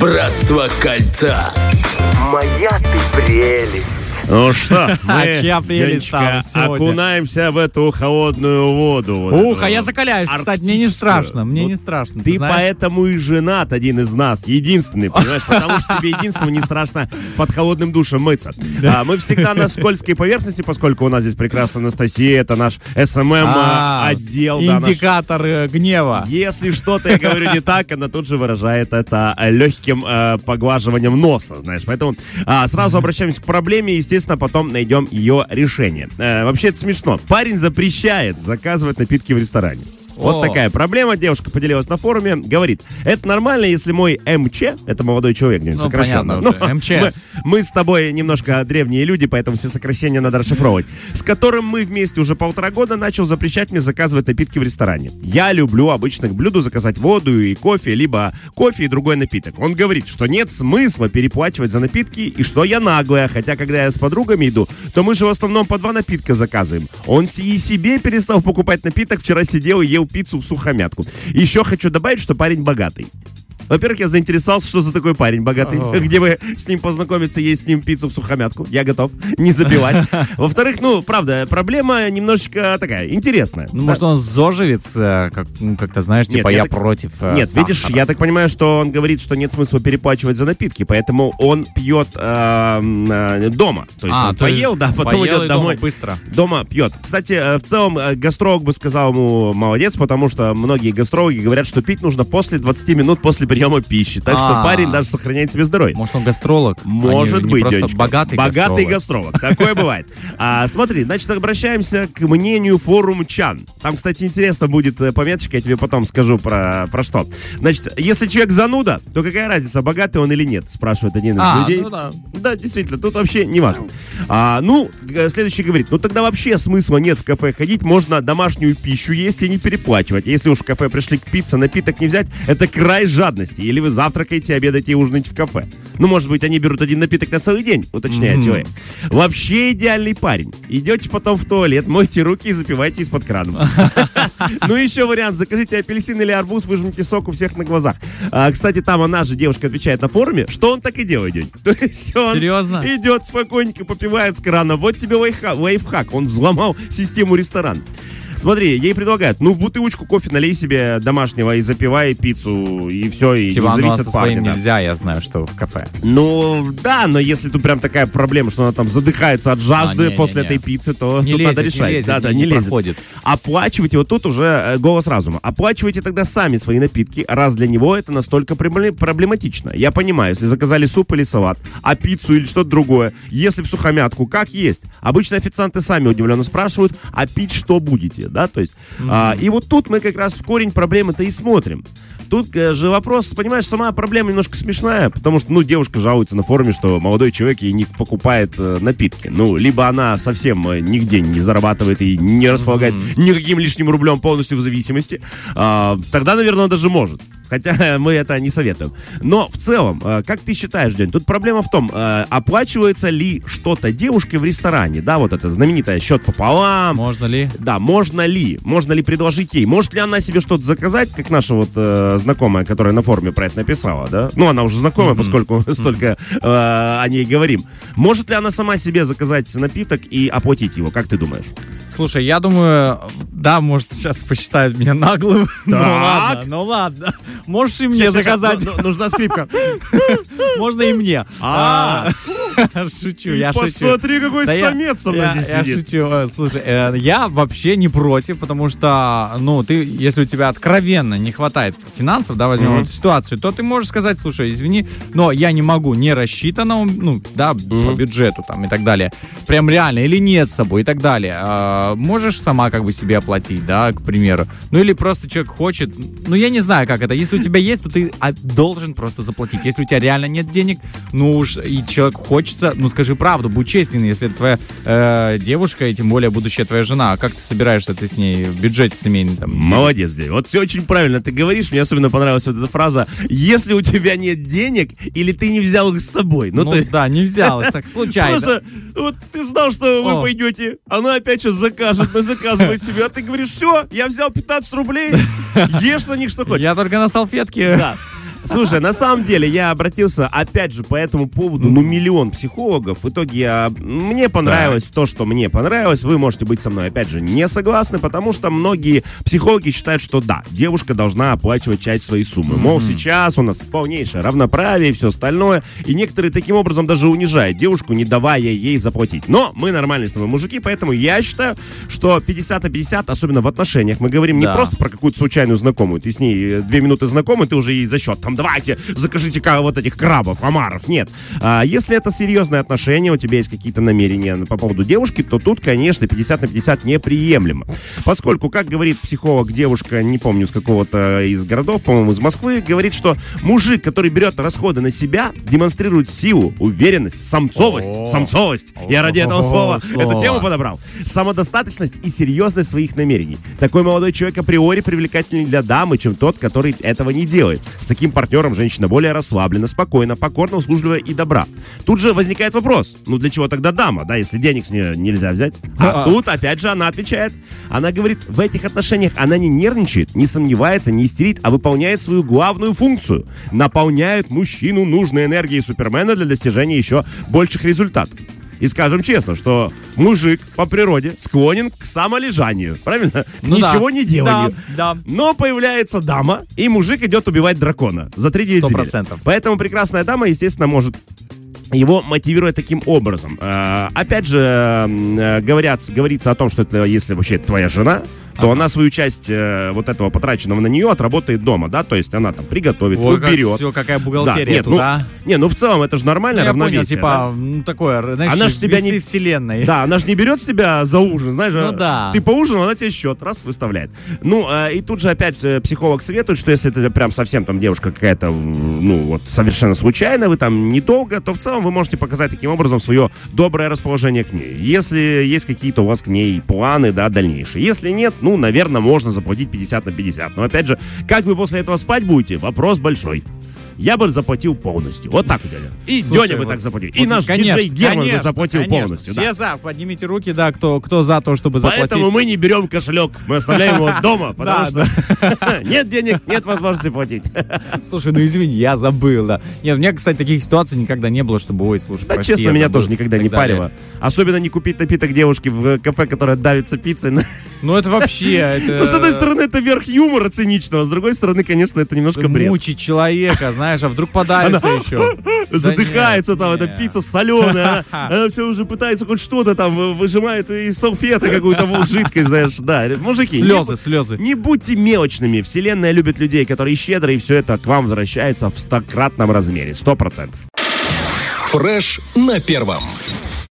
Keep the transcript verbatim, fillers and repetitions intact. Братство кольца. Моя ты прелесть. Ну что, мы, Женечка, окунаемся в эту холодную воду. Ух, а я закаляюсь, кстати, мне не страшно. Мне не страшно. Ты поэтому и женат, один из нас, единственный, понимаешь? Потому что тебе единственному не страшно под холодным душем мыться. Мы всегда на скользкой поверхности, поскольку у нас здесь прекрасная Анастасия, это наш эс эм эм-отдел. Индикатор гнева. Если что-то я говорю не так, она тут же выражает это легким поглаживанием носа, знаешь, поэтому а, сразу обращаемся к проблеме, естественно, потом найдем ее решение. Э, вообще это смешно. Парень запрещает заказывать напитки в ресторане. Вот О. такая проблема. Девушка поделилась на форуме, говорит: это нормально, если мой МЧ, это молодой человек, не ну, сокращенно. Понятно, МЧС. Мы, мы с тобой немножко древние люди, поэтому все сокращения надо расшифровывать. С которым мы вместе уже полтора года, начал запрещать мне заказывать напитки в ресторане. Я люблю обычных блюд заказать воду и кофе, либо кофе и другой напиток. Он говорит, что нет смысла переплачивать за напитки и что я наглая, хотя когда я с подругами иду, то мы же в основном по два напитка заказываем. Он и себе перестал покупать напиток, вчера сидел и ел пиццу в сухомятку. Еще хочу добавить, что парень богатый. Во-первых, я заинтересовался, что за такой парень богатый. О-о-о. Где вы с ним познакомиться, есть с ним пиццу в сухомятку. Я готов не забивать. Во-вторых, ну, правда, проблема немножечко такая, интересная. Ну, да. Может, он зожевец, как, ну, как-то, знаешь, нет, типа я, я так... против э, Нет, сахара. Видишь, я так понимаю, что он говорит, что нет смысла переплачивать за напитки, поэтому он пьет э, дома. То есть а, он то поел, есть да, потом поел идет домой. Дома быстро. Дома пьет. Кстати, в целом, гастролог бы сказал ему молодец, потому что многие гастрологи говорят, что пить нужно после двадцати минут после приема Приема пищи. Так А-а-а. Что парень даже сохраняет себе здоровье. Может, он гастролог? Может Они, быть, Денечка. Богатый, богатый гастролог. гастролог. Такое бывает. А, смотри, значит, обращаемся к мнению форумчан. Там, кстати, интересно будет пометочка, я тебе потом скажу про, про что. Значит, если человек зануда, то какая разница, богатый он или нет, спрашивает один из а, людей. Ну да. да, действительно, тут вообще не важно. А, ну, следующий говорит, ну тогда вообще смысла нет в кафе ходить, можно домашнюю пищу есть и не переплачивать. Если уж в кафе пришли к пицце, напиток не взять, это край жадности. Или вы завтракаете, обедаете и ужинаете в кафе. Ну, может быть, они берут один напиток на целый день, уточняет человек. Mm-hmm. Вообще идеальный парень. Идете потом в туалет, мойте руки и запивайте из-под крана. Ну, еще вариант. Закажите апельсин или арбуз, выжмите сок у всех на глазах. Кстати, там она же, девушка, отвечает на форуме, что он так и делает. То есть он идет спокойненько, попивает с крана. Вот тебе лайфхак. Он взломал систему ресторана. Смотри, ей предлагают, ну, в бутылочку кофе налей себе домашнего и запивай пиццу, и все, и типа, не зависит от парня. Да. Нельзя, я знаю, что в кафе. Ну, да, но если тут прям такая проблема, что она там задыхается от жажды а, не, после не, этой не. пиццы, то не тут лезет, надо решать. Не лезет, да, да, не, не лезет. Проходит. Оплачивайте, вот тут уже голос разума, оплачивайте тогда сами свои напитки, раз для него это настолько проблематично. Я понимаю, если заказали суп или салат, а пиццу или что-то другое, если в сухомятку, как есть. Обычно официанты сами удивленно спрашивают, а пить что будете? Да, то есть, mm-hmm. а, и вот тут мы как раз в корень проблемы-то и смотрим. Тут же вопрос, понимаешь, сама проблема немножко смешная, потому что, ну, девушка жалуется на форуме, что молодой человек ей не покупает э, напитки. Ну, либо она совсем нигде не зарабатывает и не располагает mm-hmm. никаким лишним рублем, полностью в зависимости. А, тогда, наверное, он даже может. Хотя мы это не советуем. Но в целом, как ты считаешь, День, тут проблема в том, оплачивается ли что-то девушке в ресторане? Да, вот это знаменитое счет пополам. Можно ли? Да, можно ли? Можно ли предложить ей? Может ли она себе что-то заказать, как наша вот э, знакомая, которая на форуме про это написала, да? Ну, она уже знакомая, mm-hmm. поскольку mm-hmm. столько э, о ней говорим. Может ли она сама себе заказать напиток и оплатить его? Как ты думаешь? Слушай, я думаю, да, может, сейчас посчитают меня наглым. Так. Ну ладно, ну ладно. Можешь и мне сейчас заказать. Сейчас, нужна скрипка. Можно и мне. А, шучу, я шучу. Посмотри, какой самец со мной здесь сидит. Я шучу. Слушай, я вообще не против, потому что, ну, ты, если у тебя откровенно не хватает финансов, да, возьмем эту ситуацию, то ты можешь сказать, слушай, извини, но я не могу, не рассчитано, ну, да, по бюджету там и так далее. Прям реально, или нет с собой и так далее. Можешь сама как бы себе оплатить, да, к примеру. Ну или просто человек хочет, ну я не знаю, как это. Если у тебя есть, то ты должен просто заплатить. Если у тебя реально нет денег, ну уж и человек хочется, ну скажи правду, будь честен, если это твоя э, девушка и тем более будущая твоя жена. А как ты собираешься ты с ней в бюджете семейный там? Молодец, День. Вот все очень правильно ты говоришь. Мне особенно понравилась вот эта фраза. Если у тебя нет денег или ты не взял их с собой. Ну, ну ты... да, не взял, так случайно. Просто вот ты знал, что вы пойдете, она опять сейчас закажет, но заказывает себе. А ты говоришь, все, я взял пятнадцать рублей, ешь на них что хочешь. Я только на салфетке. Да. Слушай, на самом деле я обратился, опять же, по этому поводу, ну, миллион психологов. В итоге я, мне понравилось так. то, что мне понравилось. Вы можете быть со мной, опять же, не согласны, потому что многие психологи считают, что да, девушка должна оплачивать часть своей суммы. Mm-hmm. Мол, сейчас у нас полнейшее равноправие и все остальное. И некоторые таким образом даже унижают девушку, не давая ей заплатить. Но мы нормальные с тобой мужики, поэтому я считаю, что пятьдесят на пятьдесят, особенно в отношениях, мы говорим да. не просто про какую-то случайную знакомую. Ты с ней две минуты знакомы, ты уже ей за счет там давайте, закажите вот этих крабов, омаров. Нет. А если это серьезные отношения, у тебя есть какие-то намерения по поводу девушки, то тут, конечно, пятьдесят на пятьдесят неприемлемо. Поскольку, как говорит психолог, девушка, не помню, с какого-то из городов, по-моему, из Москвы, говорит, что мужик, который берет расходы на себя, демонстрирует силу, уверенность, самцовость. О-о-о. Самцовость. О-о-о. Я ради этого слова Слово. эту тему подобрал. Самодостаточность и серьезность своих намерений. Такой молодой человек априори привлекательнее для дамы, чем тот, который этого не делает. С таким партнером женщина более расслаблена, спокойна, покорна, услужлива и добра. Тут же возникает вопрос, ну для чего тогда дама, да, если денег с нее нельзя взять? А, а тут опять же она отвечает. Она говорит, в этих отношениях она не нервничает, не сомневается, не истерит, а выполняет свою главную функцию. Наполняет мужчину нужной энергией Супермена для достижения еще больших результатов. И скажем честно, что мужик по природе склонен к самолежанию, правильно? Ну ничего да. не деланию. Да, да. Но появляется дама, и мужик идет убивать дракона за три девять земель. Поэтому прекрасная дама, естественно, может его мотивируя таким образом. Э, опять же, э, говорят, говорится о том, что это, если вообще твоя жена, то ага. она свою часть э, вот этого потраченного на нее отработает дома, да, то есть она там приготовит, Ой, уберет. Как все, какая бухгалтерия да. Нет, тут, ну, да? Не, ну в целом это же нормально, я равновесие. Я понял, типа, да? ну, такое, знаешь, она ж тебя не, вселенной. Да, она же не берет с тебя за ужин, знаешь, ну, да. ты поужинал, она тебе счет раз выставляет. Ну, э, и тут же опять э, психолог советует, что если это прям совсем там девушка какая-то, ну, вот совершенно случайно, вы там недолго, то в целом вы можете показать таким образом свое доброе расположение к ней. Если есть какие-то у вас к ней планы, да, дальнейшие. Если нет, ну, наверное, можно заплатить пятьдесят на пятьдесят. Но, опять же, как вы после этого спать будете? Вопрос большой. Я бы заплатил полностью. Вот так, Деня. И Деня бы вот, так заплатил. Вот, и наш конечно, диджей Герман конечно, бы заплатил конечно. полностью. Все да. за. Поднимите руки, да, кто, кто за то, чтобы заплатить. Поэтому мы не берем кошелек. Мы оставляем его дома, потому что нет денег, нет возможности платить. Слушай, ну извини, я забыл, да. Нет, у меня, кстати, таких ситуаций никогда не было, чтобы, ой, слушай, прости. Да, честно, меня тоже никогда не парило. Особенно не купить напиток девушке в кафе, которая давится пиццей. Ну это вообще... Ну, с одной стороны, это верх юмора циничного, с другой стороны, конечно, это немножко бред. Мучить человека, знаешь. Знаешь, а вдруг подавится она... еще. Задыхается да нет, там, нет. эта пицца соленая. Она, она все уже пытается хоть что-то там, выжимает из салфеты какую-то жидкость, знаешь. Да, мужики. Слезы, не, слезы. Не будьте мелочными. Вселенная любит людей, которые щедры, и все это к вам возвращается в стократном размере. Сто процентов. Фреш на первом.